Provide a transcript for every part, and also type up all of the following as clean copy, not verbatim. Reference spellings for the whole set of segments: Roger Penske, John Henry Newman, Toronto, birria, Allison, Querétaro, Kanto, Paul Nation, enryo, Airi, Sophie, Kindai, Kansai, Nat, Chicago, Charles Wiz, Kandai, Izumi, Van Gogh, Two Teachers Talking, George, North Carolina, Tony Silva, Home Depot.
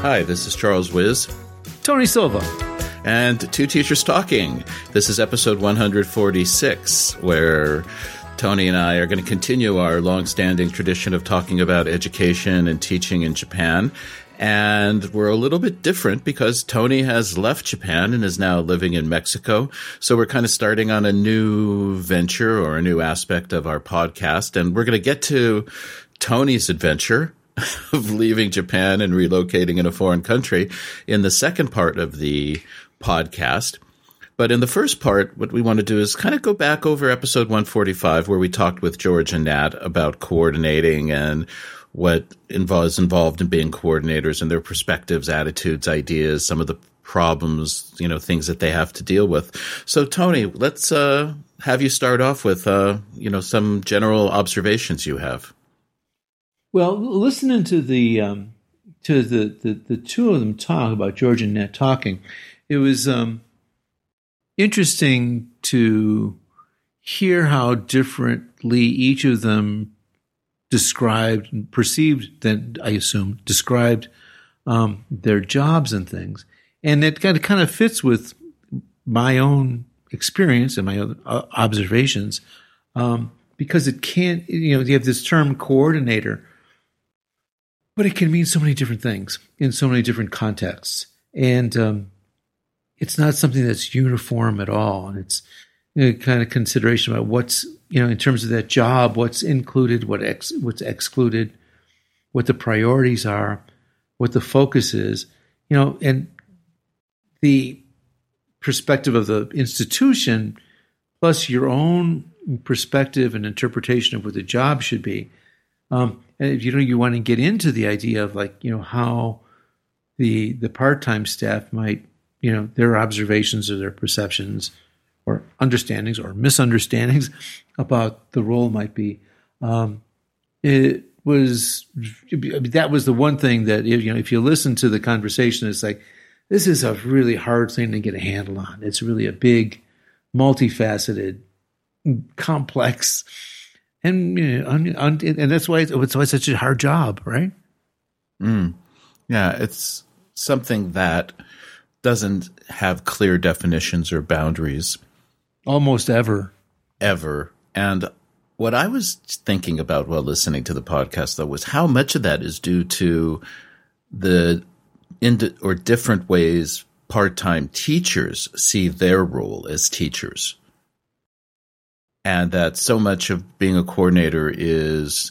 Hi, this is Charles Wiz. Tony Silva. And Two Teachers Talking. This is episode 146, where Tony and I are going to continue our long-standing tradition of talking about education and teaching in Japan. And we're a little bit different because Tony has left Japan and is now living in Mexico. So we're kind of starting on a new venture or a new aspect of our podcast. And we're going to get to Tony's adventure of leaving Japan and relocating in a foreign country in the second part of the podcast. But in the first part, what we want to do is kind of go back over episode 145, where we talked with George and Nat about coordinating and what is involved in being coordinators and their perspectives, attitudes, ideas, some of the problems, things that they have to deal with. So, Tony, let's have you start off with, some general observations you have. Well, listening to the two of them talk about George and Nat talking, it was interesting to hear how differently each of them described and perceived, then I assume, their jobs and things. And it kind of fits with my own experience and my own observations because it can't, you have this term coordinator, but it can mean so many different things in so many different contexts. And it's not something that's uniform at all. And it's kind of consideration about what's, in terms of that job, what's included, what's excluded, what the priorities are, what the focus is, and the perspective of the institution plus your own perspective and interpretation of what the job should be. And if you want to get into the idea of how the part-time staff might, their observations or their perceptions or understandings or misunderstandings about the role might be. That was the one thing that, if you listen to the conversation, it's like, this is a really hard thing to get a handle on. It's really a big, multifaceted, complex, and and that's why it's such a hard job, right? Mm. Yeah, it's something that doesn't have clear definitions or boundaries. Almost ever. And what I was thinking about while listening to the podcast, though, was how much of that is due to the or different ways part-time teachers see their role as teachers. And that so much of being a coordinator is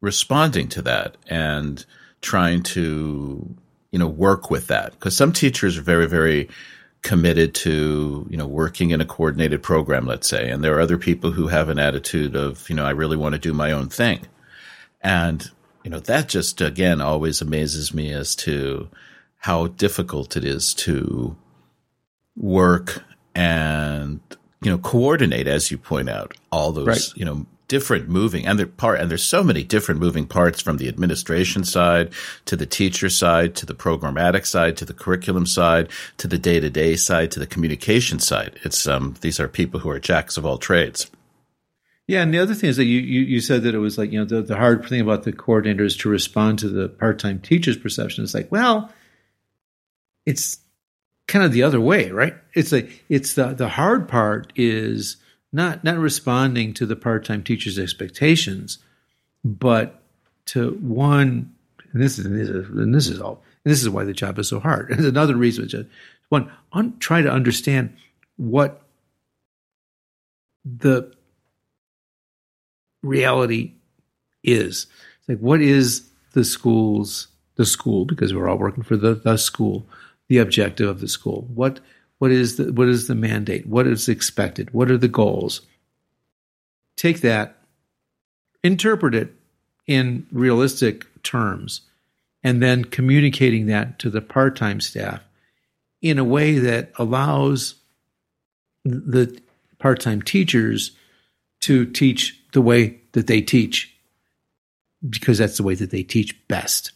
responding to that and trying to, work with that. Because some teachers are very, very committed to, working in a coordinated program, let's say. And there are other people who have an attitude of, I really want to do my own thing. And, that just, again, always amazes me as to how difficult it is to work and, coordinate, as you point out, all those, right, different moving and there's so many different moving parts, from the administration side to the teacher side to the programmatic side to the curriculum side to the day-to-day side to the communication side. It's these are people who are jacks of all trades. Yeah, and the other thing is that you said that it was like, the hard thing about the coordinator is to respond to the part-time teacher's perception. It's like, well, it's kind of the other way, right? It's like the hard part is not responding to the part-time teacher's expectations, but to one, and this is why the job is so hard. There's another reason, which is one, try to understand what the reality is. It's like, what is the school, because we're all working for the school, the objective of the school. What is the mandate? What is expected? What are the goals? Take that, interpret it in realistic terms, and then communicating that to the part-time staff in a way that allows the part-time teachers to teach the way that they teach, because that's the way that they teach best,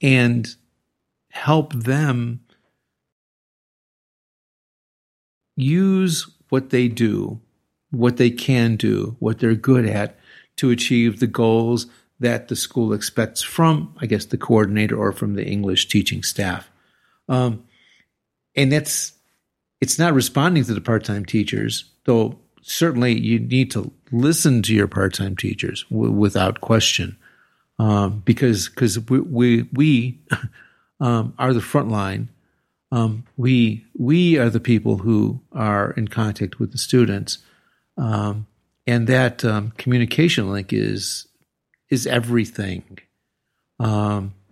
and help them use what they do, what they can do, what they're good at to achieve the goals that the school expects from, I guess, the coordinator or from the English teaching staff. And it's not responding to the part-time teachers, though certainly you need to listen to your part-time teachers without question, because we are the front line. We are the people who are in contact with the students, and that communication link is everything.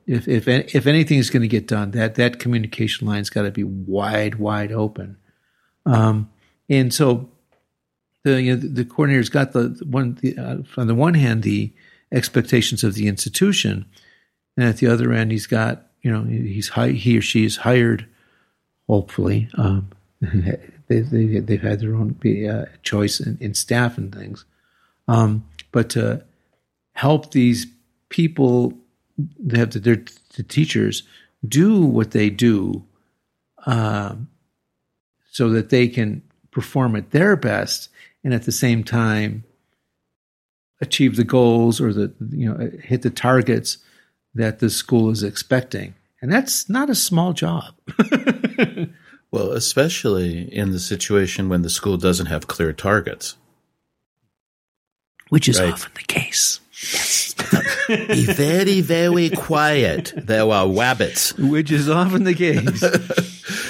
If anything is going to get done, that communication line's got to be wide open. And so the coordinator's got on the one hand the expectations of the institution, and at the other end he's got he or she is hired. Hopefully, they've had their own choice in staff and things, but to help these people, the teachers do what they do, so that they can perform at their best and at the same time achieve the goals or hit the targets that the school is expecting. And that's not a small job. Well, especially in the situation when the school doesn't have clear targets. Which is often the case. Yes. Be very, very quiet. There are rabbits. Which is often the case.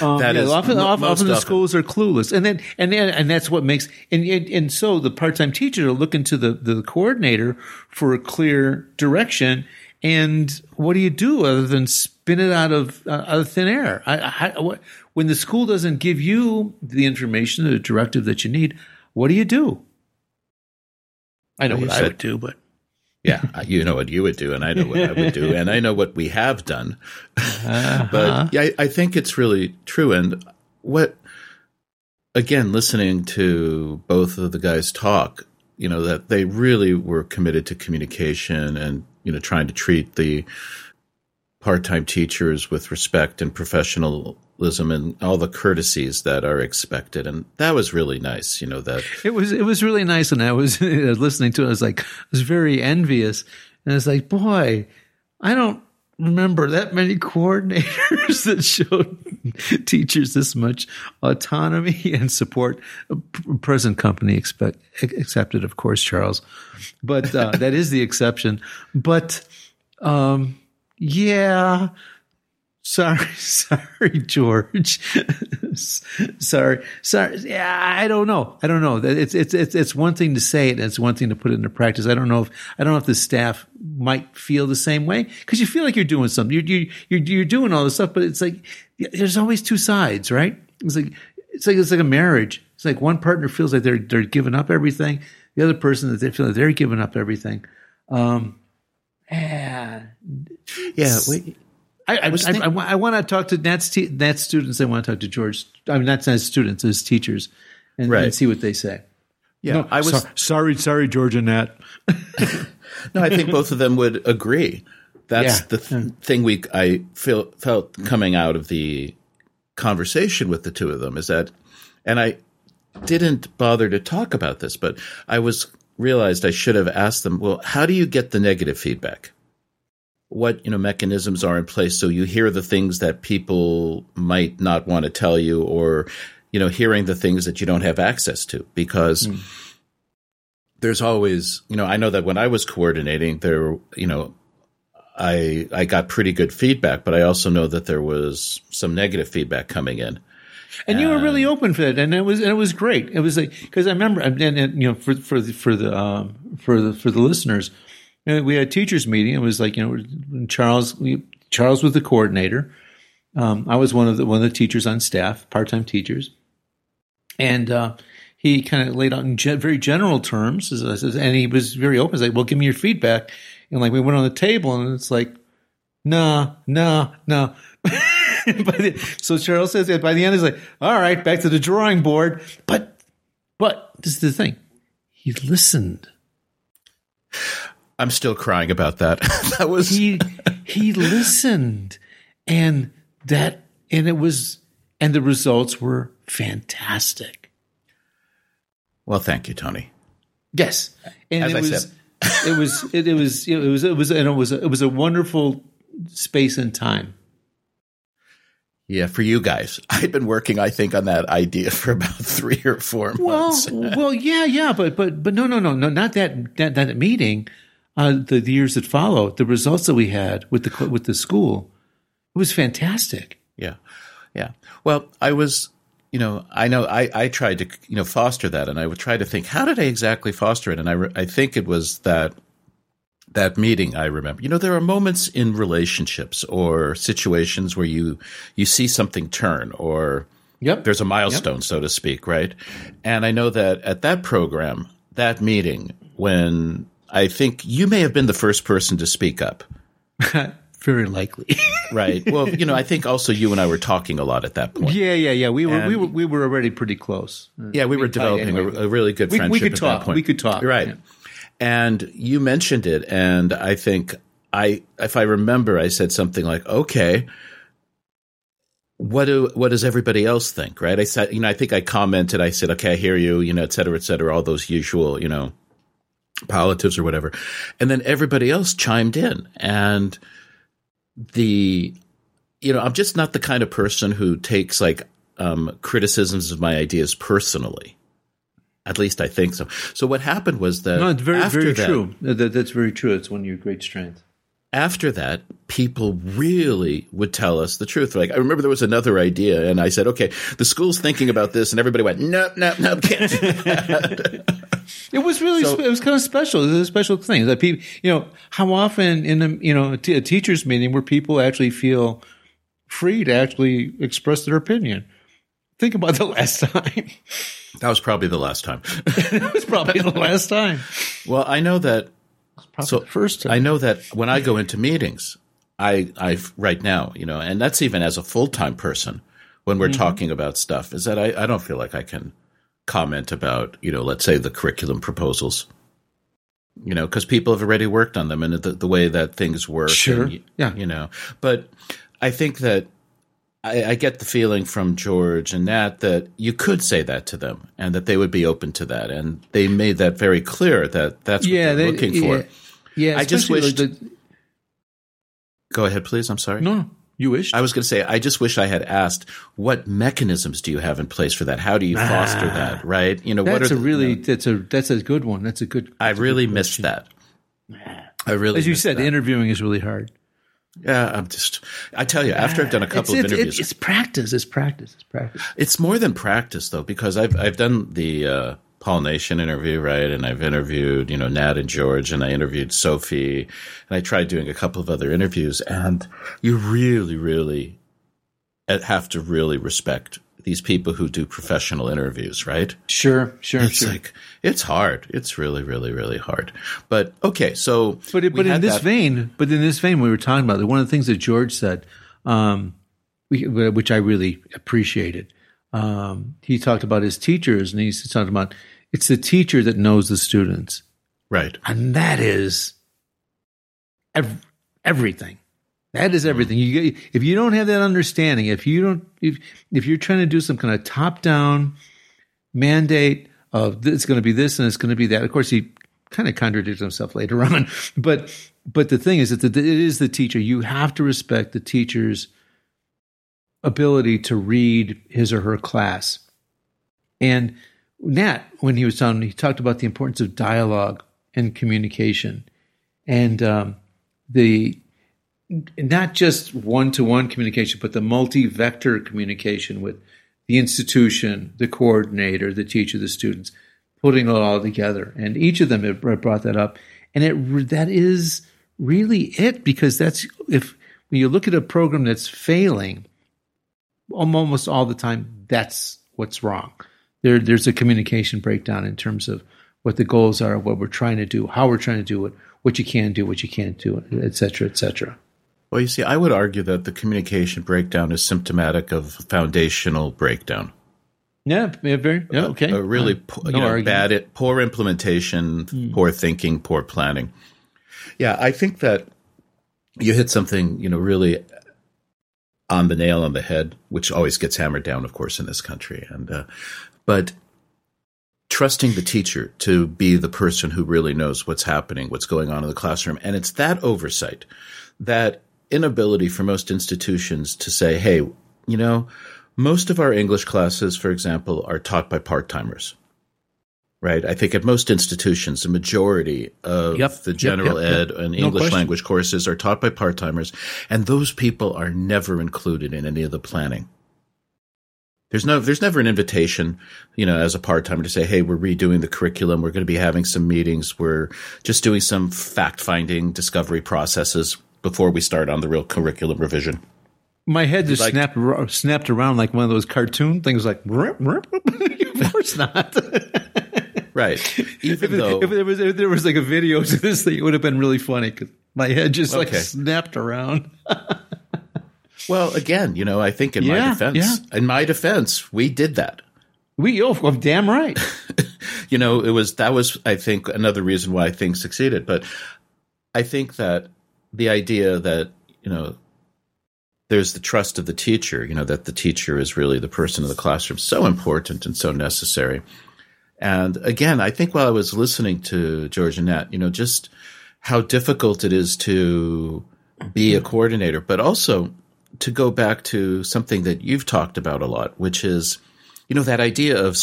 Often the schools are clueless. And that's what makes and so the part-time teacher are looking to the coordinator for a clear direction. And what do you do other than spin it out of thin air? When the school doesn't give you the information, the directive that you need, what do you do? I know what I would do, but yeah, you know what you would do, and I know what I would do, and I know what we have done. Uh-huh. But yeah, I think it's really true. And again, listening to both of the guys talk, that they really were committed to communication and. Trying to treat the part-time teachers with respect and professionalism and all the courtesies that are expected. And that was really nice, that it was really nice. And I was listening to it. I was very envious. And I was like, boy, I don't remember that many coordinators that showed teachers this much autonomy and support. Present company accepted, of course, Charles, but that is the exception. But yeah, sorry, George, sorry. Yeah, I don't know. It's one thing to say it, and it's one thing to put it into practice. I don't know if the staff might feel the same way, because you feel like you're doing something. You're doing all this stuff, but it's like there's always two sides, right? It's like a marriage. It's like one partner feels like they're giving up everything, the other person that they feel like they're giving up everything. I want to talk to Nat's students. I want to talk to George. I mean, not Nat's students, his teachers, and see what they say. Yeah, no, I was sorry, George and Nat. No, I think both of them would agree. That's the thing I felt coming out of the conversation with the two of them is that, and I didn't bother to talk about this, but I realized I should have asked them. Well, how do you get the negative feedback? What mechanisms are in place so you hear the things that people might not want to tell you, or hearing the things that you don't have access to, because there's always I know that when I was coordinating there, I got pretty good feedback, but I also know that there was some negative feedback coming in. And you were really open for that, and it was great. It was like, because I remember, and for the listeners. We had a teachers' meeting. It was like, Charles was the coordinator. I was one of the teachers on staff, part-time teachers, and he kind of laid out in very general terms. And he was very open. He's like, "Well, give me your feedback." And like we went on the table, and it's like, no. So Charles says that by the end, he's like, "All right, back to the drawing board." But this is the thing, he listened. I'm still crying about that. That was he listened, and the results were fantastic. Well, thank you, Tony. Yes, and as I said, It was a wonderful space and time. Yeah, for you guys. I'd been working, I think, on that idea for about 3 or 4 months. But not that meeting. The years that followed, the results that we had with the school, it was fantastic. Yeah. Well, I was, I tried to, foster that, and I would try to think, how did I exactly foster it? And I think it was that meeting I remember. There are moments in relationships or situations where you see something turn, or there's a milestone, so to speak, right? And I know that at that program, that meeting, when I think you may have been the first person to speak up. Very likely. Right. Well, I think also you and I were talking a lot at that point. Yeah. We were already pretty close. Yeah, we were developing a really good friendship at that point. We could talk. Right. Yeah. And you mentioned it, and I think if I remember, I said something like, okay, what does everybody else think, right? I said, I think I commented, I said, okay, I hear you, et cetera, all those usual, politics or whatever. And then everybody else chimed in, and I'm just not the kind of person who takes criticisms of my ideas personally. At least I think so. So what happened was that it's very, after very that, true. That's very true. It's one of your great strengths. After that, people really would tell us the truth. Like, I remember there was another idea, and I said, okay, the school's thinking about this, and everybody went, no, can't do that. It was really it was kind of special. It was a special thing. That people, how often in a teacher's meeting where people actually feel free to actually express their opinion? Think about the last time. That was probably the last time. Well, I know that. First, I know that when I go into meetings, I've right now, and that's even as a full-time person, when we're talking about stuff, is that I don't feel like I can comment about, let's say the curriculum proposals, because people have already worked on them and the way that things work. Sure. And, but I think that I get the feeling from George and Nat that you could say that to them and that they would be open to that. And they made that very clear that that's what they're looking for. Yeah. I just wish go ahead, please. I'm sorry. No, you wished. I was going to say, I just wish I had asked, what mechanisms do you have in place for that? How do you foster that? Right. That's a good one. That's a good, that's I really missed that. I really, as you said, that. Interviewing is really hard. Yeah, I tell you, after I've done a couple of interviews, it's practice. It's more than practice, though, because I've done the Paul Nation interview, right? And I've interviewed, Nat and George, and I interviewed Sophie, and I tried doing a couple of other interviews, and you really, really have to really respect these people who do professional interviews, right? Sure. It's like, it's hard. It's really, really, really hard. But okay, so but in this vein, we were talking about it. One of the things that George said, which I really appreciated, he talked about his teachers, and he's talking about it's the teacher that knows the students, right? And that is everything. That is everything. If you don't have that understanding, if you're trying to do some kind of top-down mandate of it's going to be this and it's going to be that. Of course, he kind of contradicts himself later on. But the thing is that it is the teacher. You have to respect the teacher's ability to read his or her class. And Nat, when he was on, he talked about the importance of dialogue and communication, and not just one-to-one communication, but the multi-vector communication with the institution, the coordinator, the teacher, the students, putting it all together. And each of them have brought that up. And that is really it, because when you look at a program that's failing, almost all the time, that's what's wrong. There's a communication breakdown in terms of what the goals are, what we're trying to do, how we're trying to do it, what you can do, what you can't do, et cetera, et cetera. Well, you see, I would argue that the communication breakdown is symptomatic of foundational breakdown. Yeah, okay. A really poor implementation, poor thinking, poor planning. Yeah, I think that you hit something, really on the nail on the head, which always gets hammered down, of course, in this country. And but trusting the teacher to be the person who really knows what's happening, what's going on in the classroom. And it's that oversight, that inability for most institutions to say, hey, you know, most of our English classes, for example, are taught by part-timers, right? I think at most institutions, the majority of the general ed and English language courses are taught by part-timers, and those people are never included in any of the planning. There's never an invitation, you know, as a part-timer to say, hey, we're redoing the curriculum. We're going to be having some meetings. We're just doing some fact-finding discovery processes before we start on the real curriculum revision. My head just snapped around like one of those cartoon things, like, of course not. Right. Even if there was like a video to this thing, it would have been really funny because my head just like snapped around. Well, again, you know, I think in my defense, we did that. Well, damn right. You know, that was, I think, another reason why things succeeded. But I think that the idea that, you know, there's the trust of the teacher, you know, that the teacher is really the person in the classroom, so important and so necessary. And again, I think while I was listening to George and Nat, you know, just how difficult it is to be a coordinator, but also to go back to something that you've talked about a lot, which is, you know, that idea of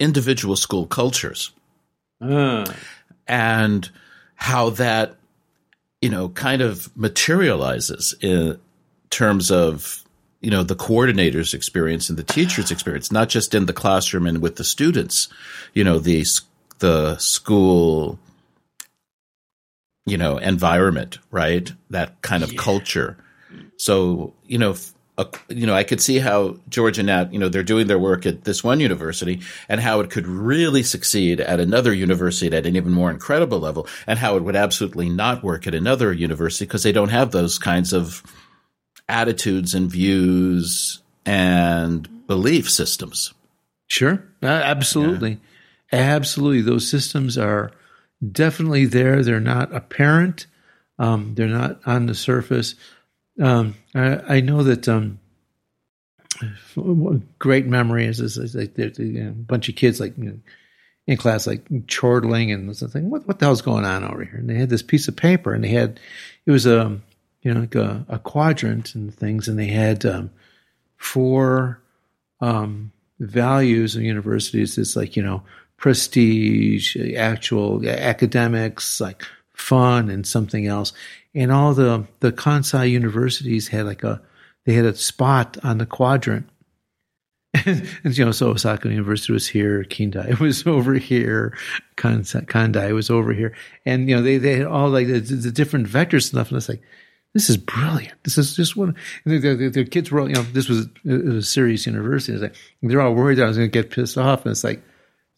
individual school cultures and how that, you know, kind of materializes in terms of, you know, the coordinator's experience and the teacher's experience, not just in the classroom and with the students, you know, the school, you know, environment, right? That kind of culture. So, you know, I could see how George and Nat, you know, they're doing their work at this one university and how it could really succeed at another university at an even more incredible level, and how it would absolutely not work at another university because they don't have those kinds of attitudes and views and belief systems. Sure. Absolutely. Yeah. Absolutely. Those systems are definitely there. They're not apparent. They're not on the surface. I know that great memory is like there's a bunch of kids like, you know, in class like chortling and something. What the hell's going on over here? And they had this piece of paper, and it was a you know, like a quadrant and things, and they had four values of universities. It's like, you know, prestige, actual academics, like fun, and something else. And all the Kansai universities had a spot on the quadrant. And you know, so Osaka University was here, Kindai was over here, Kandai was over here. And, you know, they had all like the different vector stuff. And it's like, this is brilliant. This is just one. And the kids were all, you know, it was a serious university. It's like, they're all worried that I was going to get pissed off. And it's like,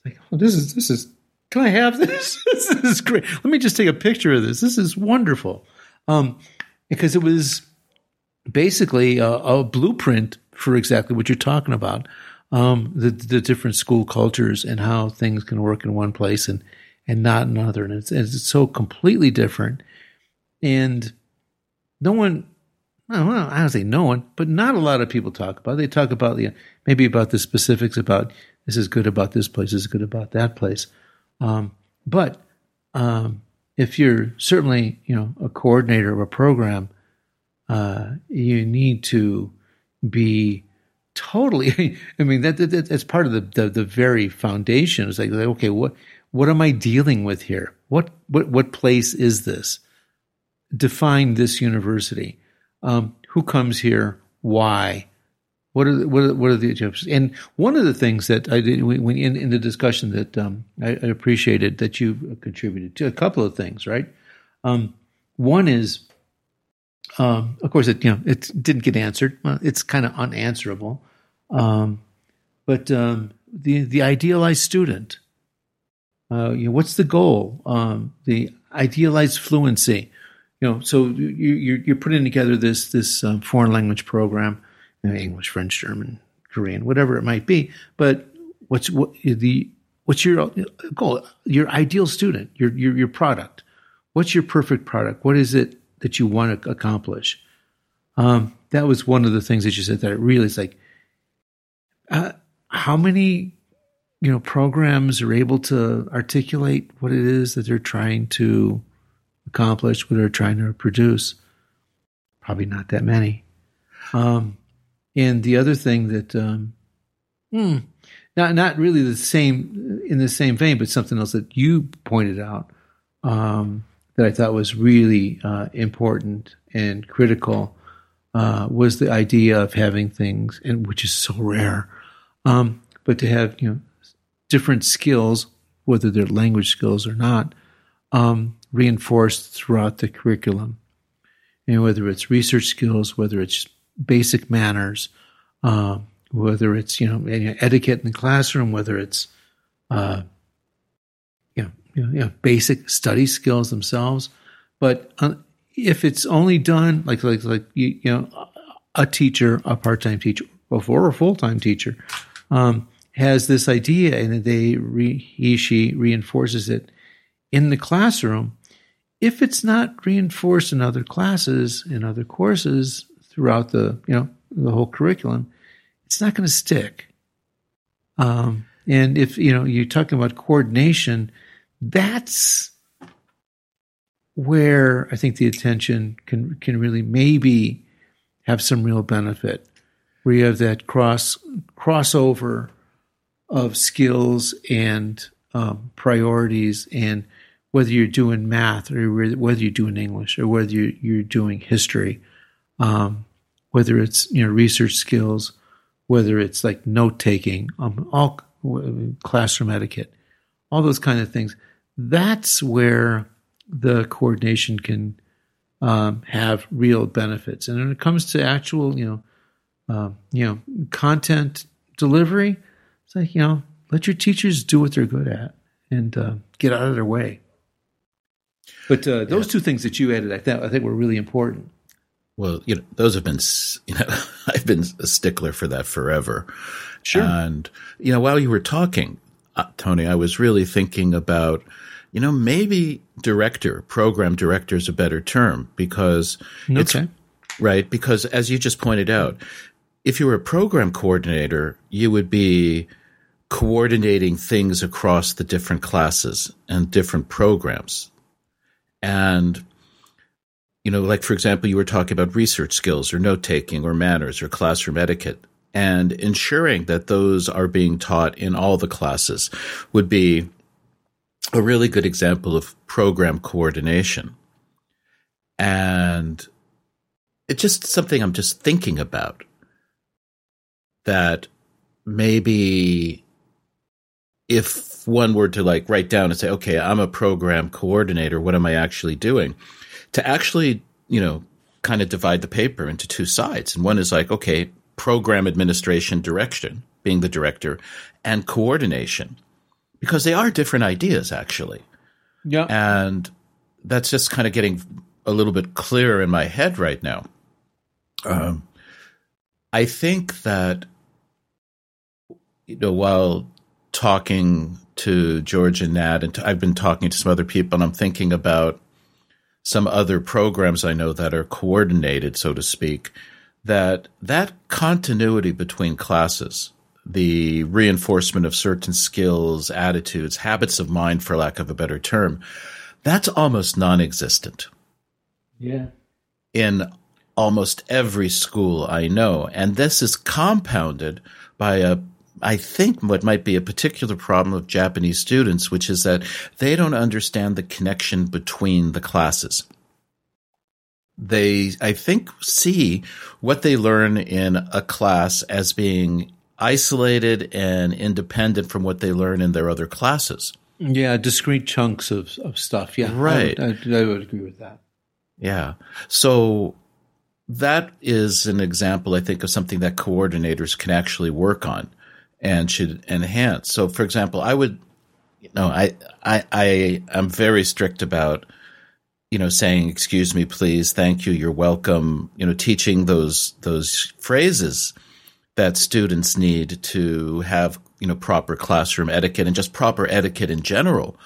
oh, this is, can I have this? This is great. Let me just take a picture of this. This is wonderful. Because it was basically a blueprint for exactly what you're talking about, the different school cultures and how things can work in one place and not another. And it's so completely different. And no one, well, I don't say no one, but not a lot of people talk about it. They talk about, you know, maybe about the specifics about this is good about this place, this is good about that place. But if you're certainly, you know, a coordinator of a program, you need to be totally. I mean, that's part of the very foundation. It's like, okay, what am I dealing with here? What place is this? Define this university. Who comes here? Why? What are the jobs? And one of the things that I did when in the discussion that I appreciated that you contributed to, a couple of things, right? One is, of course, it didn't get answered. Well, it's kind of unanswerable, but the idealized student. You know, what's the goal? The idealized fluency. You know, so you're putting together this foreign language program. English, French, German, Korean, whatever it might be. But what's your goal? Your ideal student, your product. What's your perfect product? What is it that you want to accomplish? That was one of the things that you said that it really is like, how many you know, programs are able to articulate what it is that they're trying to accomplish, what they're trying to produce. Probably not that many. And the other thing that, not really the same, in the same vein, but something else that you pointed out that I thought was really important and critical was the idea of having things, and which is so rare, but to have, you know, different skills, whether they're language skills or not, reinforced throughout the curriculum. And whether it's research skills, whether it's basic manners, whether it's, you know, etiquette in the classroom, whether it's, basic study skills themselves. But if it's only done like a teacher, a part-time teacher, or a full-time teacher, has this idea, and he/she reinforces it in the classroom. If it's not reinforced in other classes, in other courses throughout the whole curriculum, it's not going to stick. And if, you know, you're talking about coordination, that's where I think the attention can really maybe have some real benefit, where you have that crossover of skills and priorities, and whether you're doing math or whether you're doing English or whether you're doing history, whether it's, you know, research skills, whether it's like note-taking, all classroom etiquette, all those kind of things. That's where the coordination can have real benefits. And when it comes to actual, content delivery, it's like, you know, let your teachers do what they're good at and get out of their way. But those two things that you added, I think were really important. Well, you know, those have been, you know, I've been a stickler for that forever. Sure. And, you know, while you were talking, Tony, I was really thinking about, you know, maybe program director is a better term, because it's right. Because as you just pointed out, if you were a program coordinator, you would be coordinating things across the different classes and different programs. And, you know, like, for example, you were talking about research skills or note-taking or manners or classroom etiquette, and ensuring that those are being taught in all the classes would be a really good example of program coordination. And it's just something I'm just thinking about, that maybe if one were to like write down and say, okay, I'm a program coordinator, what am I actually doing? To actually, you know, kind of divide the paper into two sides. And one is like, okay, program administration direction, being the director, and coordination, because they are different ideas, actually. Yeah. And that's just kind of getting a little bit clearer in my head right now. I think that, you know, while talking to George and Nat, and I've been talking to some other people, and I'm thinking about some other programs I know that are coordinated, so to speak, that continuity between classes, the reinforcement of certain skills, attitudes, habits of mind, for lack of a better term, that's almost non-existent. Yeah. In almost every school I know. And this is compounded by I think what might be a particular problem of Japanese students, which is that they don't understand the connection between the classes. They, I think, see what they learn in a class as being isolated and independent from what they learn in their other classes. Yeah, discrete chunks of stuff. Yeah, right. I would agree with that. Yeah. So that is an example, I think, of something that coordinators can actually work on and should enhance. So, for example, I would, you know, I am very strict about, you know, saying, excuse me, please, thank you, you're welcome, you know, teaching those phrases that students need to have, you know, proper classroom etiquette and just proper etiquette in general.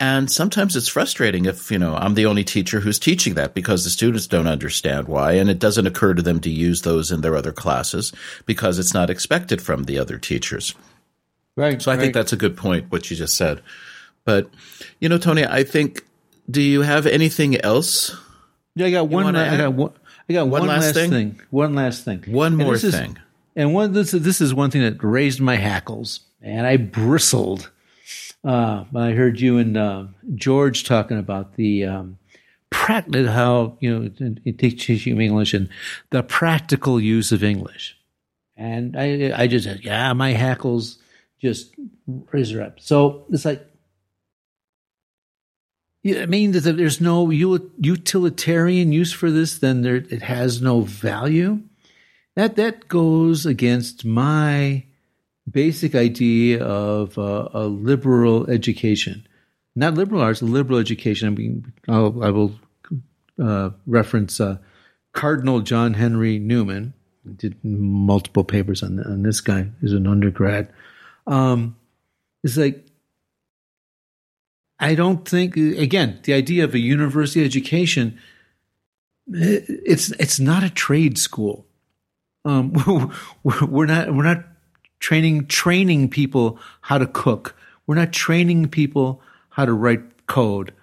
And sometimes it's frustrating if, you know, I'm the only teacher who's teaching that, because the students don't understand why, and it doesn't occur to them to use those in their other classes because it's not expected from the other teachers. Right. So I think that's a good point, what you just said. But, you know, Tony, I think, do you have anything else? Yeah, I got one. I got one last thing. One last thing. One more thing. And this is one thing that raised my hackles, and I bristled when I heard you and George talking about the how teaching English and the practical use of English. And I just said, yeah, my hackles just raise her up. So it's like, I mean, there's no utilitarian use for this, then it has no value. That goes against my basic idea of a liberal education. Not liberal arts, liberal education. I mean, I will reference Cardinal John Henry Newman. I did multiple papers on this guy. He's an undergrad. It's like, I don't think, again, the idea of a university education, it's not a trade school. We're not training people how to cook. We're not training people how to write code.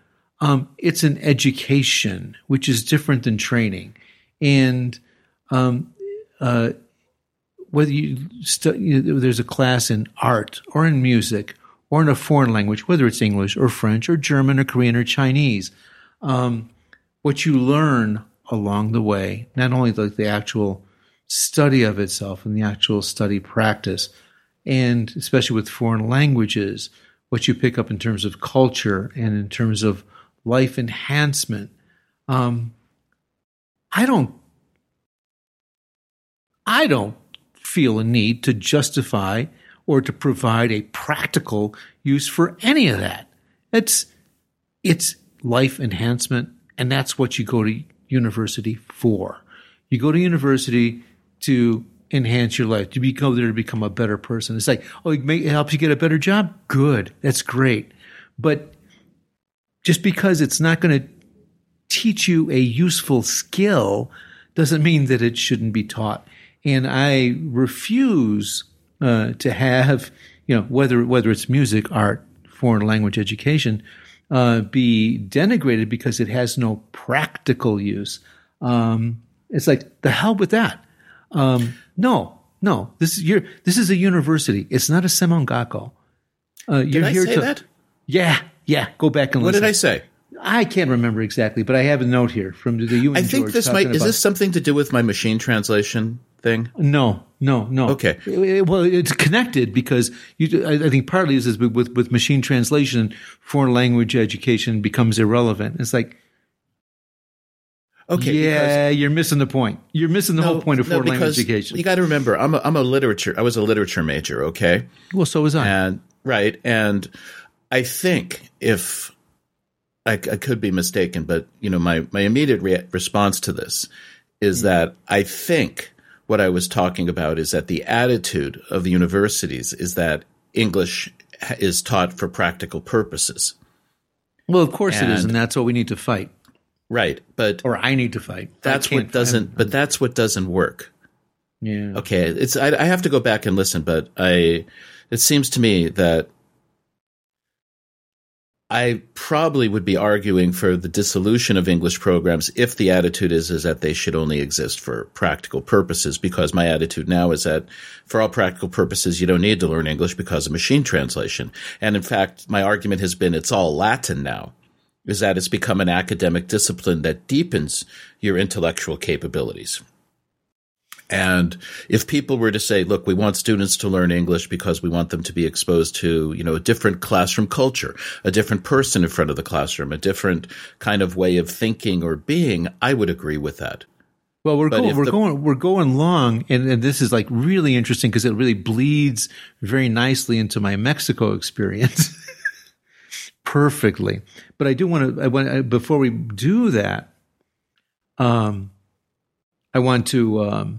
It's an education, which is different than training. And whether there's a class in art or in music or in a foreign language, whether it's English or French or German or Korean or Chinese, what you learn along the way, not only the actual study of itself and the actual study practice, and especially with foreign languages, what you pick up in terms of culture and in terms of life enhancement. I don't feel a need to justify or to provide a practical use for any of that. It's life enhancement, and that's what you go to university for. You go to university to enhance your life, to become a better person. It's like, oh, it helps you get a better job? Good. That's great. But just because it's not going to teach you a useful skill doesn't mean that it shouldn't be taught. And I refuse to have, whether it's music, art, foreign language education, be denigrated because it has no practical use. It's like, the hell with that. No. This is a university. It's not a semongako. Did I say that? Yeah. Go back and listen. What did I say? I can't remember exactly, but I have a note here from the UN. I think George this might. Is this something to do with my machine translation thing? No. Okay. Well, it's connected because I think partly this is with machine translation, foreign language education becomes irrelevant. It's like, okay, yeah, you're missing the point. You're missing the whole point of foreign language education. You got to remember, I was a literature major. Okay. Well, so was I. And I think if I could be mistaken, but my immediate response to this is that I think what I was talking about is that the attitude of the universities is that English is taught for practical purposes. Well, of course it is, and that's what we need to fight. Right, or I need to fight. That's what doesn't work. Yeah. Okay, it's I have to go back and listen, but it seems to me that I probably would be arguing for the dissolution of English programs if the attitude is that they should only exist for practical purposes, because my attitude now is that for all practical purposes you don't need to learn English because of machine translation. And in fact, my argument has been it's all Latin now. Is that it's become an academic discipline that deepens your intellectual capabilities. And if people were to say, look, we want students to learn English because we want them to be exposed to, a different classroom culture, a different person in front of the classroom, a different kind of way of thinking or being, I would agree with that. Well, we're going long, and this is like really interesting because it really bleeds very nicely into my Mexico experience. Perfectly, but I want to before we do that, I want to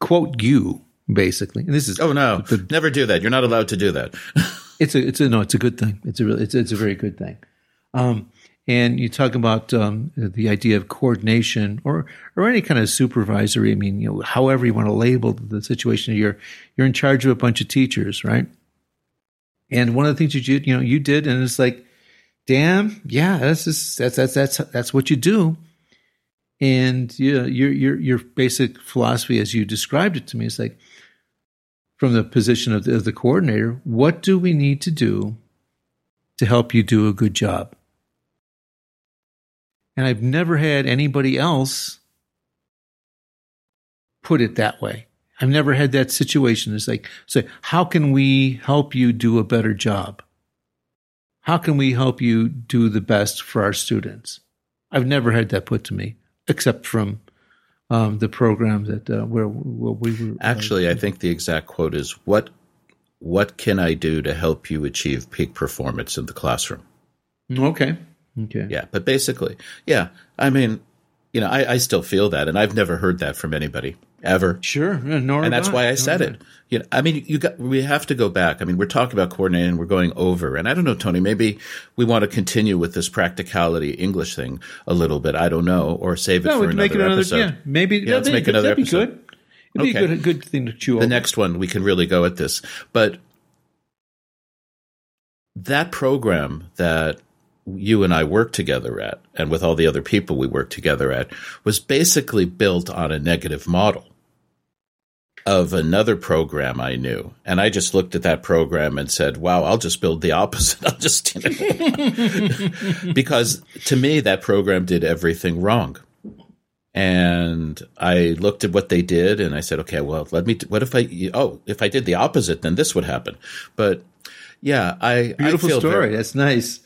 quote you basically. And this is never do that. You're not allowed to do that. It's a good thing. It's a very good thing. And you talk about the idea of coordination or any kind of supervisory. I mean, however you want to label the situation. You're in charge of a bunch of teachers, right? And one of the things you did, and it's like, damn, yeah, that's what you do. And yeah, your basic philosophy, as you described it to me, is like, from the position of the coordinator, what do we need to do to help you do a good job? And I've never had anybody else put it that way. I've never had that situation. It's like, so how can we help you do a better job? How can we help you do the best for our students? I've never had that put to me, except from the program that where we were. Actually, I think the exact quote is, "What can I do to help you achieve peak performance in the classroom?" Okay. Yeah, but basically, yeah. I mean, I still feel that, and I've never heard that from anybody ever. Sure, nor and that's why I said it. You know, I mean, we have to go back. I mean, we're talking about coordinating, we're going over, and I don't know, Tony. Maybe we want to continue with this practicality English thing a little bit. I don't know, or save it for another episode. Yeah, maybe let's make another episode. That'd be good. It'd be a good thing to chew on. The next one we can really go at this, but that program that you and I worked together at, and with all the other people we worked together at, was basically built on a negative model of another program I knew. And I just looked at that program and said, wow, I'll just build the opposite. I'll just, because to me, that program did everything wrong. And I looked at what they did and I said, okay, well, if I did the opposite, then this would happen. But yeah, beautiful story. That's nice.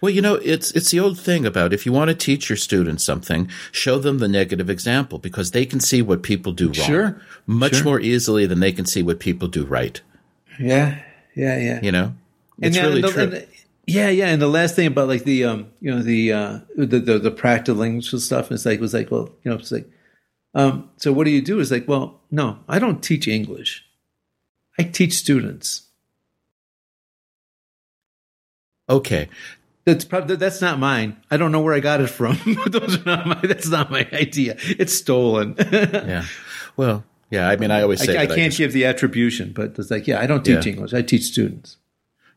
Well, it's the old thing about, if you want to teach your students something, show them the negative example, because they can see what people do wrong much more easily than they can see what people do right. Yeah. It's really true. And the last thing about like the practical English stuff so what do you do? It's like, well, no, I don't teach English. I teach students. Okay, that's not mine. I don't know where I got it from. That's not my idea. It's stolen. Yeah. Well, yeah. I mean, I always say I can't give the attribution, but it's like, I don't teach English. I teach students.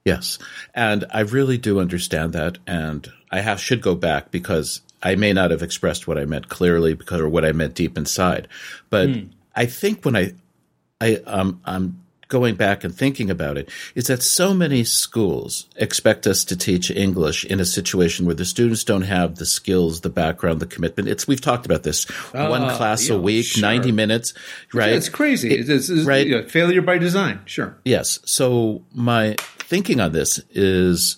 Yes, and I really do understand that, and I should go back because I may not have expressed what I meant clearly, or what I meant deep inside. But I think when I'm going back and thinking about it, is that so many schools expect us to teach English in a situation where the students don't have the skills, the background, the commitment. We've talked about this. One class a week, 90 minutes, right? Yeah, it's crazy. It's right? Failure by design, sure. Yes. So my thinking on this is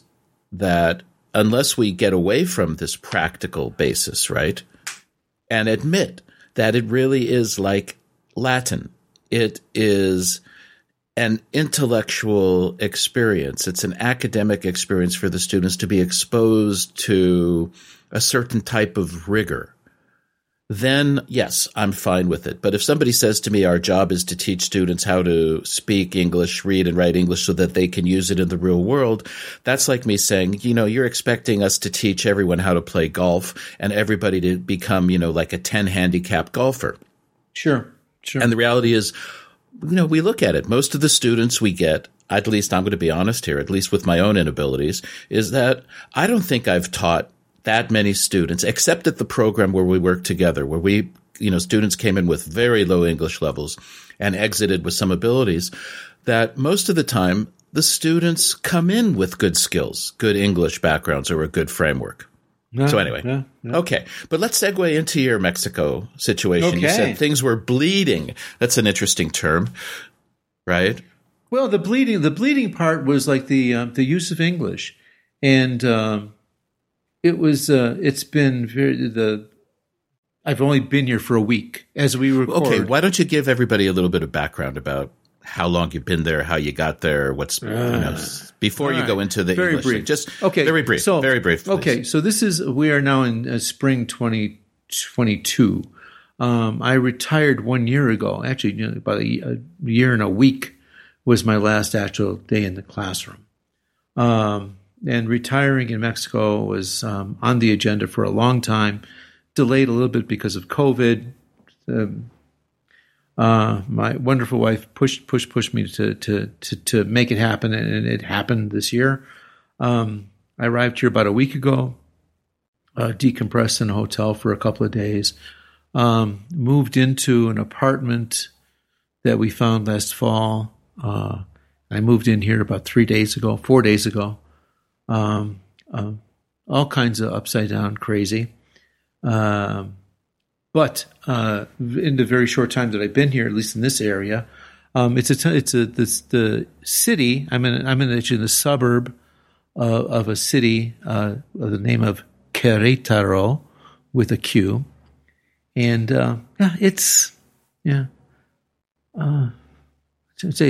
that unless we get away from this practical basis, right, and admit that it really is like Latin, it is an intellectual experience. It's an academic experience for the students to be exposed to a certain type of rigor. Then, yes, I'm fine with it. But if somebody says to me, our job is to teach students how to speak English, read and write English so that they can use it in the real world, that's like me saying, you're expecting us to teach everyone how to play golf and everybody to become, like a 10-handicap golfer. Sure. And the reality is, we look at it. Most of the students we get, at least I'm going to be honest here, at least with my own inabilities, is that I don't think I've taught that many students, except at the program where we worked together, where we, students came in with very low English levels and exited with some abilities, that most of the time the students come in with good skills, good English backgrounds, or a good framework. So anyway, okay. But let's segue into your Mexico situation. Okay. You said things were bleeding. That's an interesting term, right? Well, the bleeding part was like the use of English, and it was. It's been I've only been here for a week as we record. Okay, why don't you give everybody a little bit of background about how long you've been there, how you got there, what's before you go into the very English brief. Thing. Just very brief. Please. Okay, so we are now in spring 2022. I retired 1 year ago. Actually, about a year and a week was my last actual day in the classroom. And retiring in Mexico was on the agenda for a long time, delayed a little bit because of COVID. My wonderful wife pushed me to make it happen, and it happened this year. I arrived here about a week ago, decompressed in a hotel for a couple of days, moved into an apartment that we found last fall. I moved in here about 4 days ago. All kinds of upside down crazy. But in the very short time that I've been here, at least in this area, the city. I'm in the suburb of a city of the name of Querétaro with a Q, and I'd say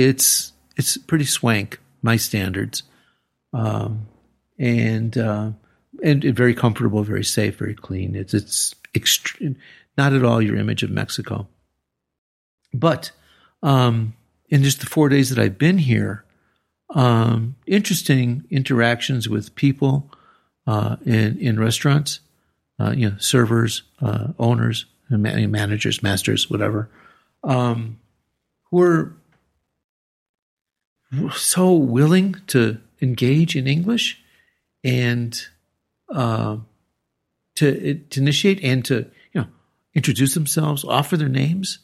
it's pretty swank my standards, and very comfortable, very safe, very clean. It's extreme. Not at all your image of Mexico. But in just the 4 days that I've been here, interesting interactions with people in restaurants, servers, owners, managers, masters, whatever, who are so willing to engage in English and to initiate and to introduce themselves, offer their names.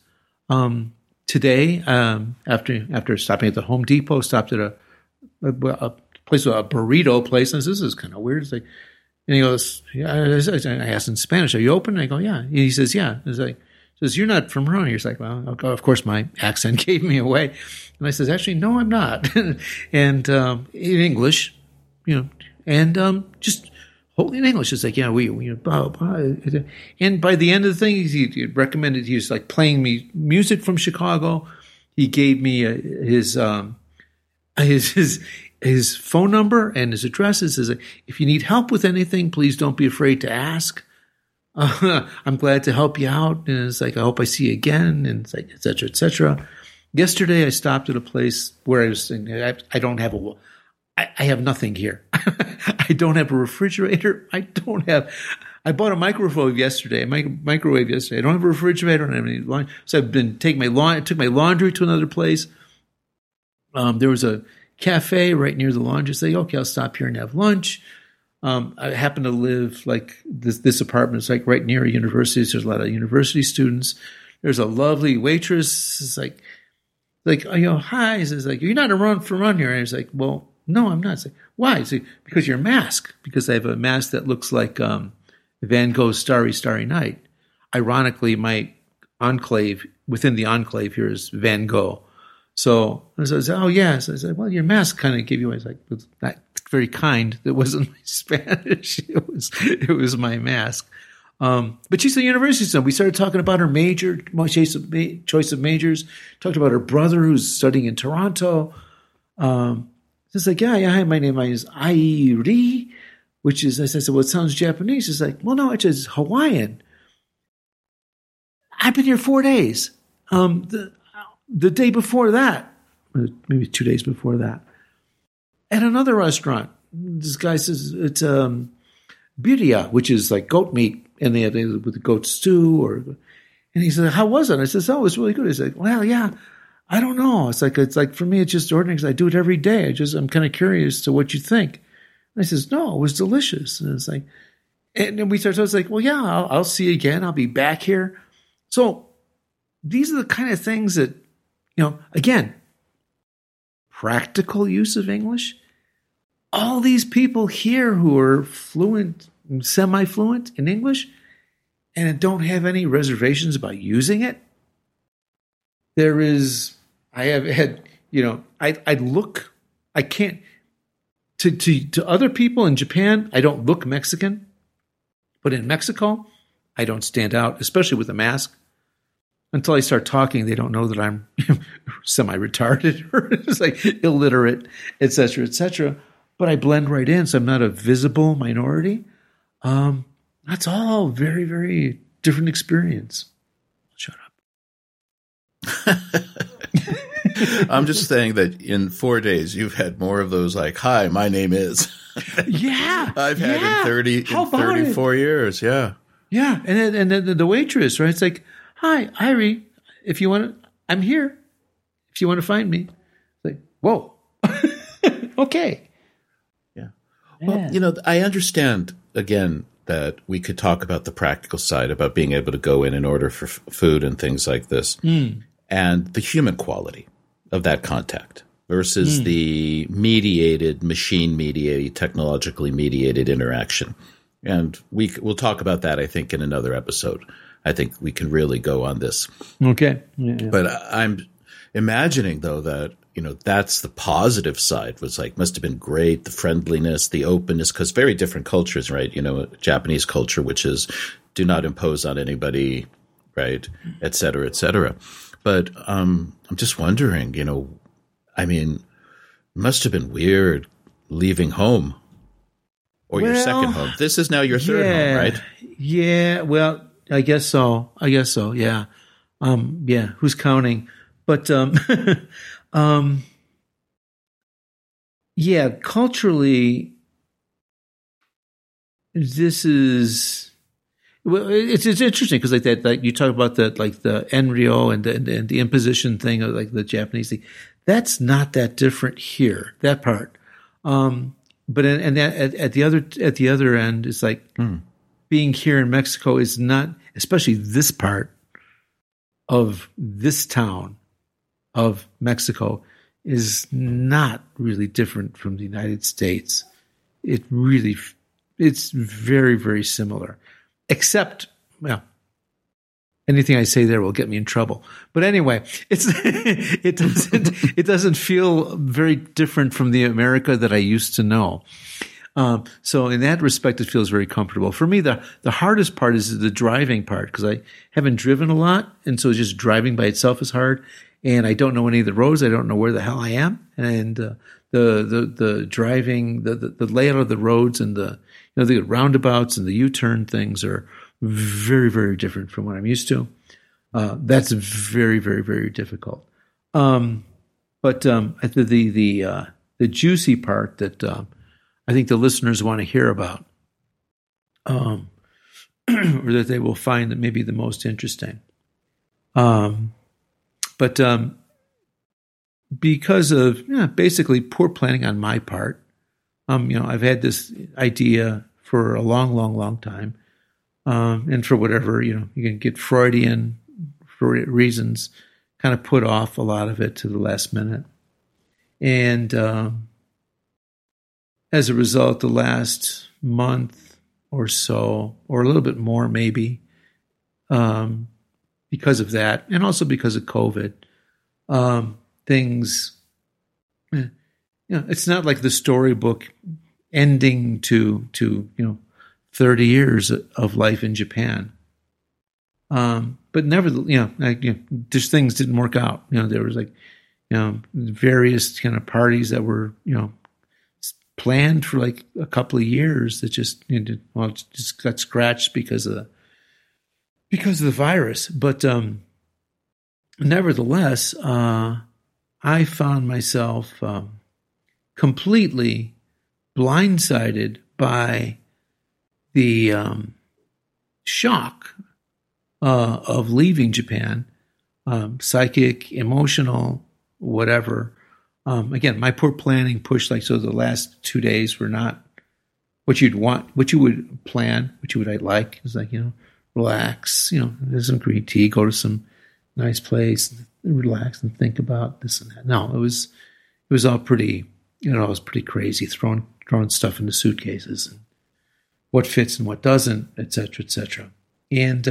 Today, after stopping at the Home Depot, stopped at a place, a burrito place, and this is kind of weird. It's like, and he goes, yeah, I asked in Spanish, "Are you open?" And I go, "Yeah." And he says, "Yeah." And he says, "You're not from around here." He's like, "Well, of course, my accent gave me away." And I says, "Actually, no, I'm not." And in English, and just. Wholly in English, it's like, yeah, we blah, blah, blah. And by the end of the thing, he recommended, he was like playing me music from Chicago. He gave me his phone number and his address. He says, if you need help with anything, please don't be afraid to ask. I'm glad to help you out. And it's like, I hope I see you again. And it's like, et cetera, et cetera. Yesterday, I stopped at a place where I was saying, I don't have a – I have nothing here. I don't have a refrigerator. I bought a microwave yesterday. I don't have a refrigerator. I don't have any laundry. So I've been took my laundry to another place. There was a cafe right near the laundry. So I say, okay, I'll stop here and have lunch. I happen to live like this apartment is like right near a university. So there's a lot of university students. There's a lovely waitress. It's like, hi. It's like, you're not from around here. And it's like, well, no, I'm not. Saying, why? It's like, because your mask. Because I have a mask that looks like Van Gogh's Starry, Starry Night. Ironically, my enclave, within the enclave here is Van Gogh. So I said, oh, yeah. So I said, well, your mask kind of gave you away. It's like, it's not very kind. That wasn't my Spanish. It was my mask. But she's a university student. We started talking about her major, choice of majors. Talked about her brother who's studying in Toronto. It's like, hi, my name is Airi, which is, I said, well, it sounds Japanese. It's like, well, no, it's just Hawaiian. I've been here 4 days. The day before that, maybe 2 days before that, at another restaurant, this guy says it's birria, which is like goat meat, and they have it with the goat stew. And he said, how was it? I said, oh, it's really good. He's like, well, yeah. I don't know. It's like for me, it's just ordinary because I do it every day. I'm kind of curious to what you think. And I says, no, it was delicious. And it's like, and then we started. So it's like, well, yeah, I'll see you again. I'll be back here. So these are the kind of things that, again, practical use of English. All these people here who are fluent, semi-fluent in English, and don't have any reservations about using it. There is. I have had, I look, I can't, to other people in Japan, I don't look Mexican, but in Mexico, I don't stand out, especially with a mask. Until I start talking, they don't know that I'm semi-retarded or it's like illiterate, et cetera, et cetera. But I blend right in, so I'm not a visible minority. That's all very, very different experience. Shut up. I'm just saying that in 4 days you've had more of those like, hi, my name is. Yeah. I've had in 34 years. Yeah. Yeah. And then the waitress, right? It's like, hi, Airi, if you want I'm here if you want to find me. It's like, whoa. Okay. Yeah. Well, you know, I understand, again, that we could talk about the practical side, about being able to go in and order for food and things like this, and the human quality of that contact versus the mediated, machine-mediated, technologically-mediated interaction. And we'll talk about that, I think, in another episode. I think we can really go on this. Okay. Yeah. But I'm imagining, though, that, you know, that's the positive side was like, must have been great, the friendliness, the openness, because very different cultures, right? You know, Japanese culture, which is do not impose on anybody, right, et cetera, et cetera. But I'm just wondering, you know, I mean, it must have been weird leaving home or your second home. This is now your third home, right? Yeah, well, I guess so, yeah. Who's counting? But yeah, culturally, this is it's interesting because like that, like you talk about that, like the Enryo and the imposition thing of like the Japanese thing. That's not that different here. That part, but and at the other end, it's like being here in Mexico is not, especially this part of this town of Mexico is not really different from the United States. It really, it's very, very similar. Except, well, anything I say there will get me in trouble. But anyway, it doesn't feel very different from the America that I used to know. So in that respect, it feels very comfortable. For me, the hardest part is the driving part because I haven't driven a lot, and so just driving by itself is hard. And I don't know any of the roads. I don't know where the hell I am. And the driving, the layout of the roads and the, you know, the roundabouts and the U-turn things are very, very different from what I'm used to. That's very, very, very difficult. But the juicy part that I think the listeners want to hear about, or that they will find that maybe the most interesting. But because of basically poor planning on my part, you know, I've had this idea for a long, long, long time, and for whatever, you know, you can get Freudian reasons, kind of put off a lot of it to the last minute, and as a result, the last month or so, or a little bit more, maybe. Because of that, and also because of COVID, things, you know, it's not like the storybook ending to you know, 30 years of life in Japan. But nevertheless, you know, just things didn't work out. You know, there was like, you know, various kind of parties that were, you know, planned for like a couple of years that just, you know, just got scratched because of the virus. But nevertheless, I found myself completely blindsided by the shock of leaving Japan, psychic, emotional, whatever. Again, my poor planning pushed like, so the last 2 days were not what you'd want, what you would plan, what you would like. It was like, you know, relax, you know, there's some green tea, go to some nice place, relax and think about this and that. No, it was all pretty, you know, it was pretty crazy, throwing stuff into suitcases and what fits and what doesn't, et cetera, et cetera. And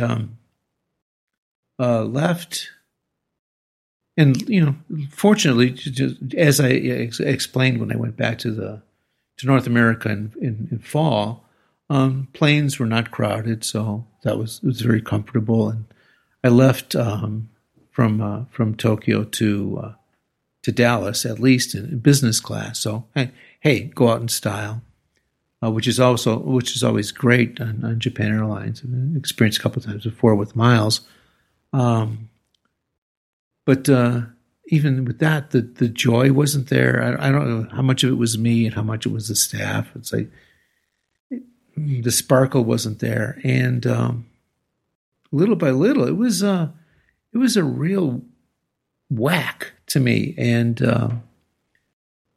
left, and, you know, fortunately, as I explained when I went back to North America in fall, planes were not crowded, so it was very comfortable. And I left from Tokyo to Dallas, at least in business class. So hey, go out in style, which is always great on Japan Airlines. I've experienced a couple of times before with miles, but even with that, the joy wasn't there. I don't know how much of it was me and how much it was the staff. It's like, the sparkle wasn't there, and little by little, it was a real whack to me. And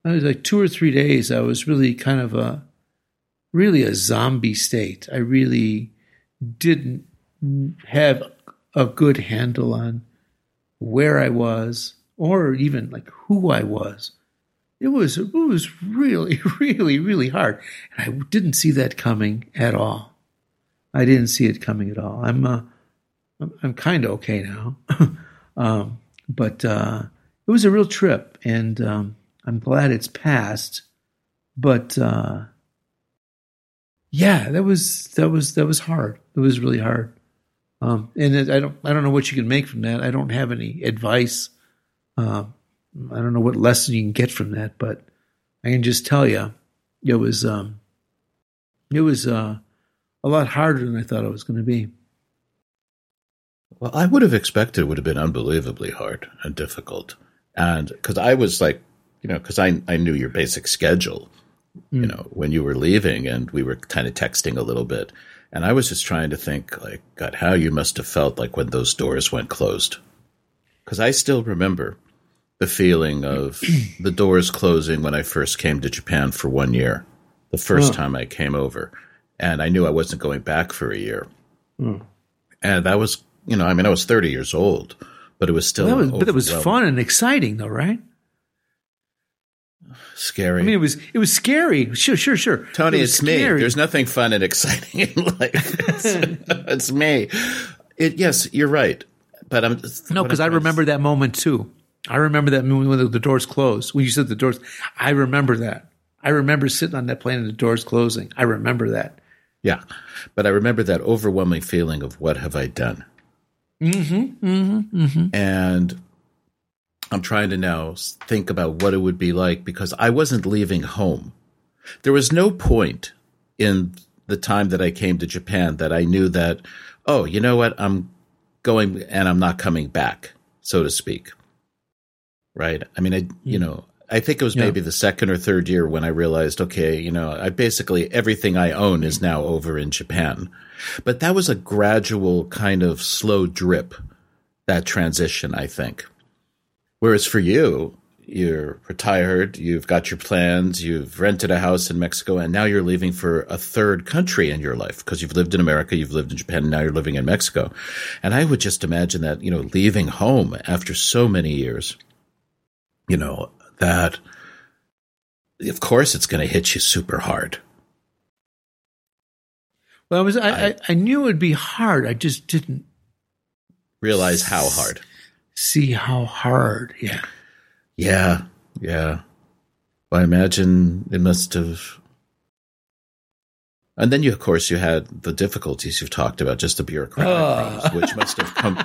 I was like 2 or 3 days, I was really kind of a zombie state. I really didn't have a good handle on where I was or even like who I was. It was really, really, really hard. And I didn't see that coming at all. I didn't see it coming at all. I'm kind of okay now. But it was a real trip, and I'm glad it's passed. But yeah, that was hard. It was really hard. And I don't know what you can make from that. I don't have any advice. I don't know what lesson you can get from that, but I can just tell you, it was a lot harder than I thought it was going to be. Well, I would have expected it would have been unbelievably hard and difficult. And because I was like, because I knew your basic schedule, when you were leaving, and we were kind of texting a little bit. And I was just trying to think, like, God, how you must have felt like when those doors went closed. Because I still remember the feeling of the doors closing when I first came to Japan for 1 year, the first time I came over. And I knew I wasn't going back for a year. Mm. And that was, I was 30 years old, but it was still but it was fun and exciting, though, right? Scary. I mean, it was scary. Sure. Tony, it's scary. Me. There's nothing fun and exciting in life. It's me. Yes, you're right. But because I remember that moment, too. I remember that moment when the doors closed. When you said the doors, I remember that. I remember sitting on that plane and the doors closing. I remember that. Yeah, but I remember that overwhelming feeling of what have I done? Mm-hmm. And I'm trying to now think about what it would be like, because I wasn't leaving home. There was no point in the time that I came to Japan that I knew that, oh, you know what? I'm going and I'm not coming back, so to speak. Right? I mean, I think it was maybe the second or third year when I realized, okay, I basically everything I own is now over in Japan. But that was a gradual kind of slow drip, that transition, I think. Whereas for you, you're retired, you've got your plans, you've rented a house in Mexico, and now you're leaving for a third country in your life, because you've lived in America, you've lived in Japan, and now you're living in Mexico. And I would just imagine that, leaving home after so many years, that, of course, it's going to hit you super hard. Well, I knew it would be hard. I just didn't realize how hard. See how hard, yeah. Yeah. Well, I imagine it must have. And then, you had the difficulties you've talked about, just the bureaucratic problems, which must have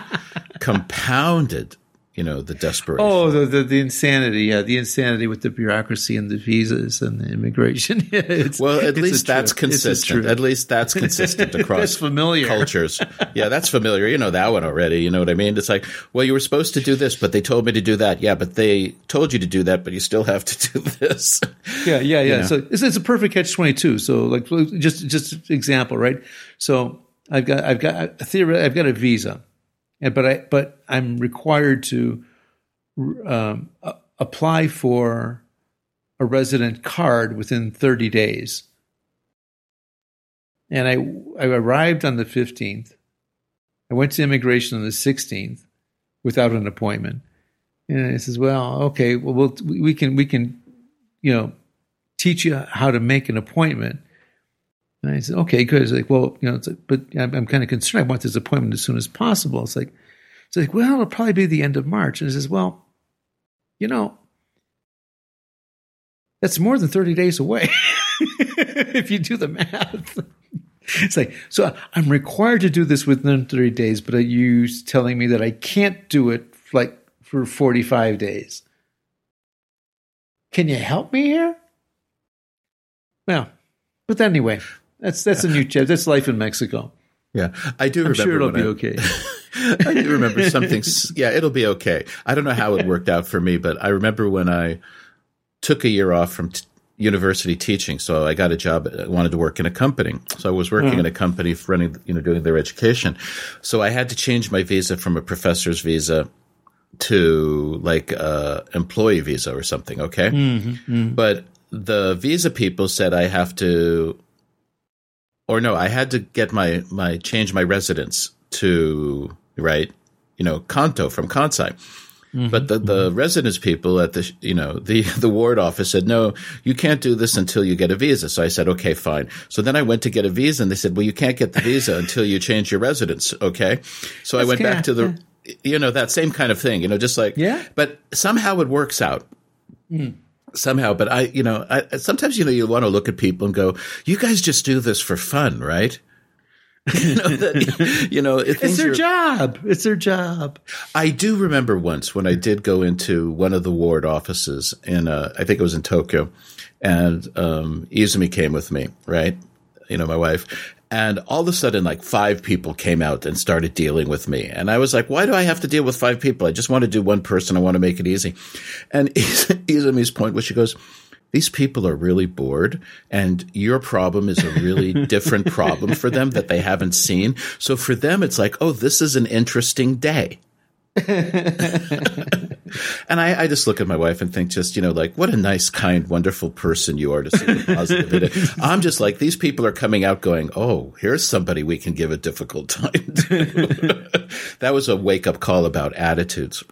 compounded. The desperation. Oh, the insanity. Yeah, the insanity with the bureaucracy and the visas and the immigration. At least that's consistent across that's familiar. Cultures. Yeah, that's familiar. You know that one already. You know what I mean? It's like, well, you were supposed to do this, but they told me to do that. Yeah, but they told you to do that, but you still have to do this. Yeah. So it's a perfect catch-22. So, like, just example, right? So I've got a visa. But I'm required to apply for a resident card within 30 days. And I arrived on the 15th. I went to immigration on the 16th without an appointment. And it says, well, okay, we can teach you how to make an appointment. And I said, okay, good. It's like, well, it's like, but I'm kind of concerned. I want this appointment as soon as possible. It's like, well, it'll probably be the end of March. And I says, well, that's more than 30 days away if you do the math. It's like, so I'm required to do this within 30 days, but are you telling me that I can't do it like for 45 days? Can you help me here? Well, but anyway. That's a new chapter. That's life in Mexico. Yeah, I do. I'm sure it'll be okay. I do remember something. Yeah, it'll be okay. I don't know how it worked out for me, but I remember when I took a year off from university teaching. So I got a job. I wanted to work in a company. So I was working in a company running, doing their education. So I had to change my visa from a professor's visa to like a employee visa or something, okay? Mm-hmm, mm-hmm. But the visa people said I have to – or no, I had to get my change my residence to, right, you know, Kanto from Kansai. Mm-hmm, but the mm-hmm. residence people at the, you know, the ward office said, no, you can't do this until you get a visa. So I said, okay, fine. So then I went to get a visa and they said, well, you can't get the visa until you change your residence. Okay. So I went back to the, you know, that same kind of thing, you know, just like, yeah, but somehow it works out. Mm. Somehow, but I, you know, I sometimes, you know, you want to look at people and go, you guys just do this for fun, right? You know, that, you know, it's their job. It's their job. I do remember once when I did go into one of the ward offices in, I think it was in Tokyo, and Izumi came with me, right? You know, my wife. And all of a sudden, like 5 people came out and started dealing with me. And I was like, why do I have to deal with 5 people? I just want to do one person. I want to make it easy. And Izumi's point was, she goes, these people are really bored, and your problem is a really different problem for them that they haven't seen. So for them, it's like, oh, this is an interesting day. And I just look at my wife and think just, you know, like, what a nice, kind, wonderful person you are to see the positive in it. I'm just like, these people are coming out going, oh, here's somebody we can give a difficult time to. That was a wake-up call about attitudes.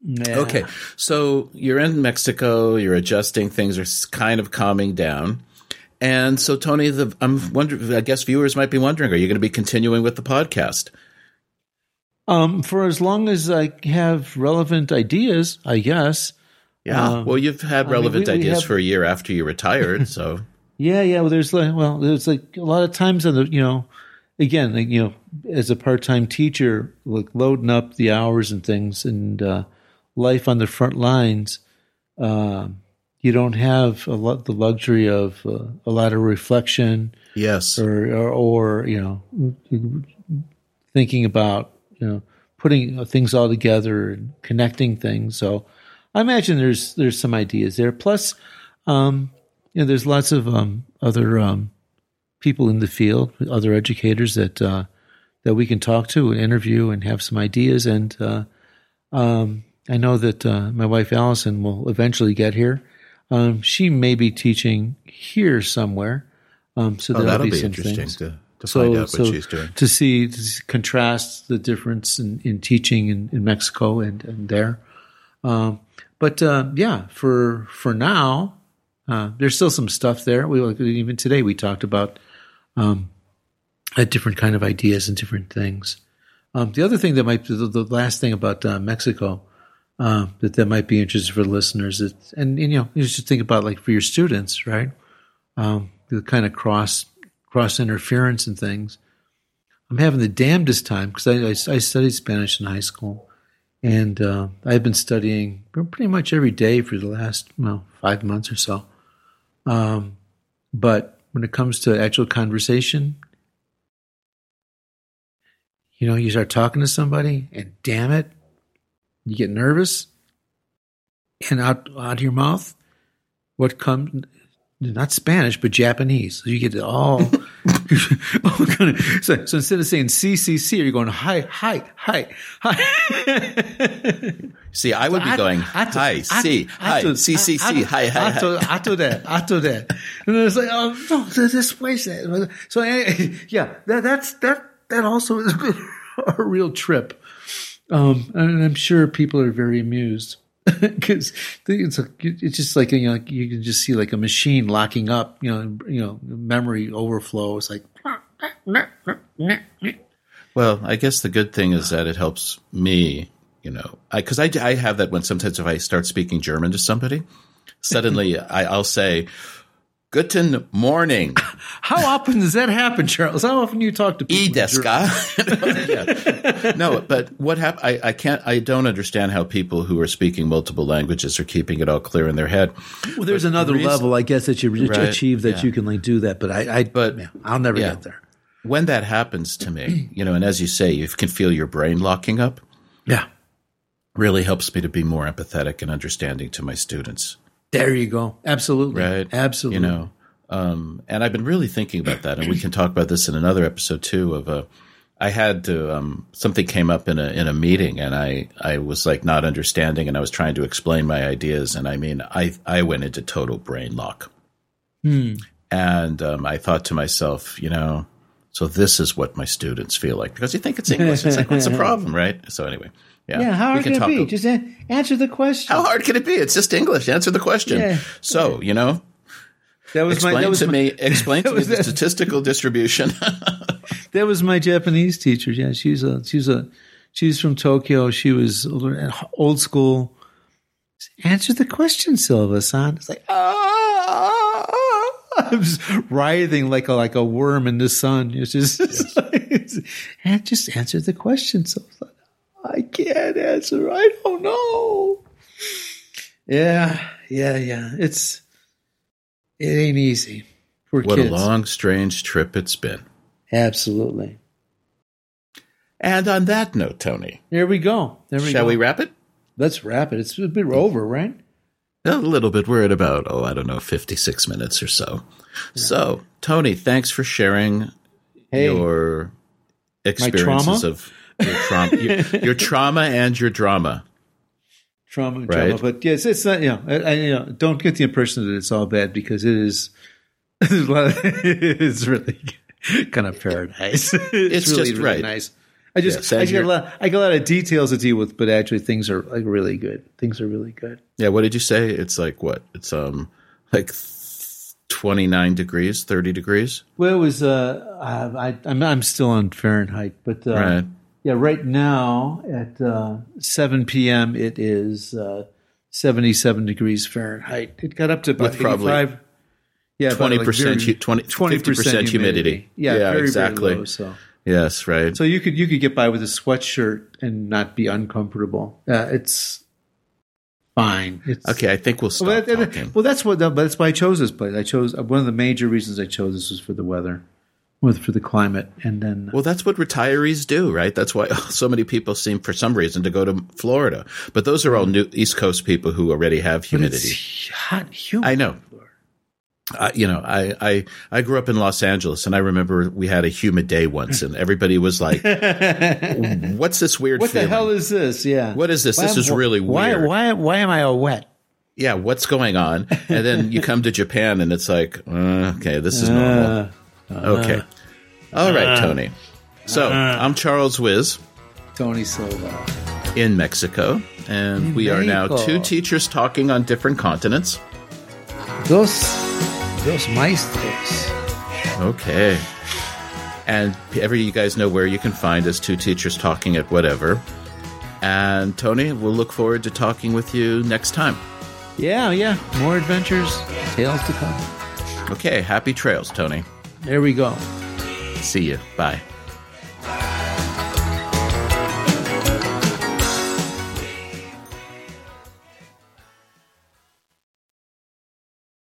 Yeah. Okay, so you're in Mexico, you're adjusting, things are kind of calming down. And so, Tony, I'm wondering, I guess viewers might be wondering, are you going to be continuing with the podcast? For as long as I have relevant ideas, I guess. Yeah, well, you've had relevant ideas for a year after you retired, so. Yeah, well, there's like a lot of times on the, you know, again, like, you know, as a part-time teacher, like loading up the hours and things and life on the front lines, you don't have the luxury of a lot of reflection. Yes, or you know, thinking about, you know, putting things all together and connecting things. So I imagine there's some ideas there. Plus, you know, there's lots of other people in the field, other educators that we can talk to and interview and have some ideas and. I know that my wife Allison will eventually get here. She may be teaching here somewhere, so that'll be some interesting things. to find out what she's doing, to contrast the difference in teaching in Mexico and there. But yeah, for now, there's still some stuff there. Even today we talked about a different kind of ideas and different things. The other thing that might be the last thing about Mexico. That might be interesting for listeners. And you know, you should think about, like, for your students, right? The kind of cross interference and things. I'm having the damnedest time because I studied Spanish in high school. And I've been studying pretty much every day for the last, 5 months or so. But when it comes to actual conversation, you know, you start talking to somebody and damn it, you get nervous, and out of your mouth, what comes? Not Spanish, but Japanese. So you get all. So instead of saying CCC, you're going hi. See, I would be going hi, C, hi, CCC, hi. After that, and it's like, oh no, this place. So yeah, that also is a real trip. And I'm sure people are very amused because it's just like, you know, like you can just see like a machine locking up, you know, memory overflow. It's like, well, I guess the good thing is that it helps me, you know, because I have that when sometimes if I start speaking German to somebody, suddenly I'll say, Guten morning. How often does that happen, Charles? How often do you talk to people? Yeah. No, but what happened? I don't understand how people who are speaking multiple languages are keeping it all clear in their head. Well, there's another level, I guess, that you achieve that you can like do that. But I'll never get there. When that happens to me, you know, and as you say, you can feel your brain locking up. Yeah, really helps me to be more empathetic and understanding to my students. There you go. Absolutely. Right. Absolutely. You know, and I've been really thinking about that, and we can talk about this in another episode too. Of I had to, something came up in a meeting, and I was like not understanding, and I was trying to explain my ideas. And I mean, I went into total brain lock. And I thought to myself, you know, so this is what my students feel like, because you think it's English. It's like, what's the problem, right? So anyway. Yeah, how hard can it be? Just answer the question. How hard can it be? It's just English. Answer the question. Yeah. So, you know, explain to me the statistical distribution. That was my Japanese teacher. Yeah, she's from Tokyo. She was old school. Answer the question, Silva-san. It's like, I was writhing like a worm in the sun. It's just, just answer the question, Silva-san. I can't answer. I don't know. Yeah. It ain't easy for kids. What a long, strange trip it's been. Absolutely. And on that note, Tony. Here we go. Shall we wrap it? Let's wrap it. It's a bit over, right? A little bit. We're at about, 56 minutes or so. Yeah. So, Tony, thanks for sharing your experiences of... your trauma and your drama. Trauma and drama. But yes, it's not, don't get the impression that it's all bad, because it is, it's really kind of paradise. It's really, just really nice. I got a lot of details to deal with, but actually things are like really good. Things are really good. Yeah. What did you say? It's like what? It's like 29 degrees, 30 degrees. Well, it was, I'm still on Fahrenheit, but, right. Yeah, right now at 7 p.m. it is 77 degrees Fahrenheit. It got up to about 85. Yeah, 20% humidity. Yeah, very, exactly. Very low, so. Yes, right. So you could get by with a sweatshirt and not be uncomfortable. It's fine. Okay, I think we'll stop talking. Well, that's why I chose this place. One of the major reasons I chose this was for the weather. For the climate, and then... Well, that's what retirees do, right? That's why so many people seem, for some reason, to go to Florida. But those are all new East Coast people who already have humidity. It's hot, humid. I know. I grew up in Los Angeles, and I remember we had a humid day once, and everybody was like, what's this weird feeling? What the hell is this? Yeah. What is this? This is really weird. Why am I all wet? Yeah, what's going on? And then you come to Japan, and it's like, okay, this is normal. Okay. All right, Tony. So, I'm Charles Wiz. Tony Silva. In Mexico. And we are now two teachers talking on different continents. Dos maestros. Okay. And you guys know where you can find us, Two Teachers Talking at whatever. And, Tony, we'll look forward to talking with you next time. Yeah. More adventures, tales to come. Okay. Happy trails, Tony. There we go. See you. Bye.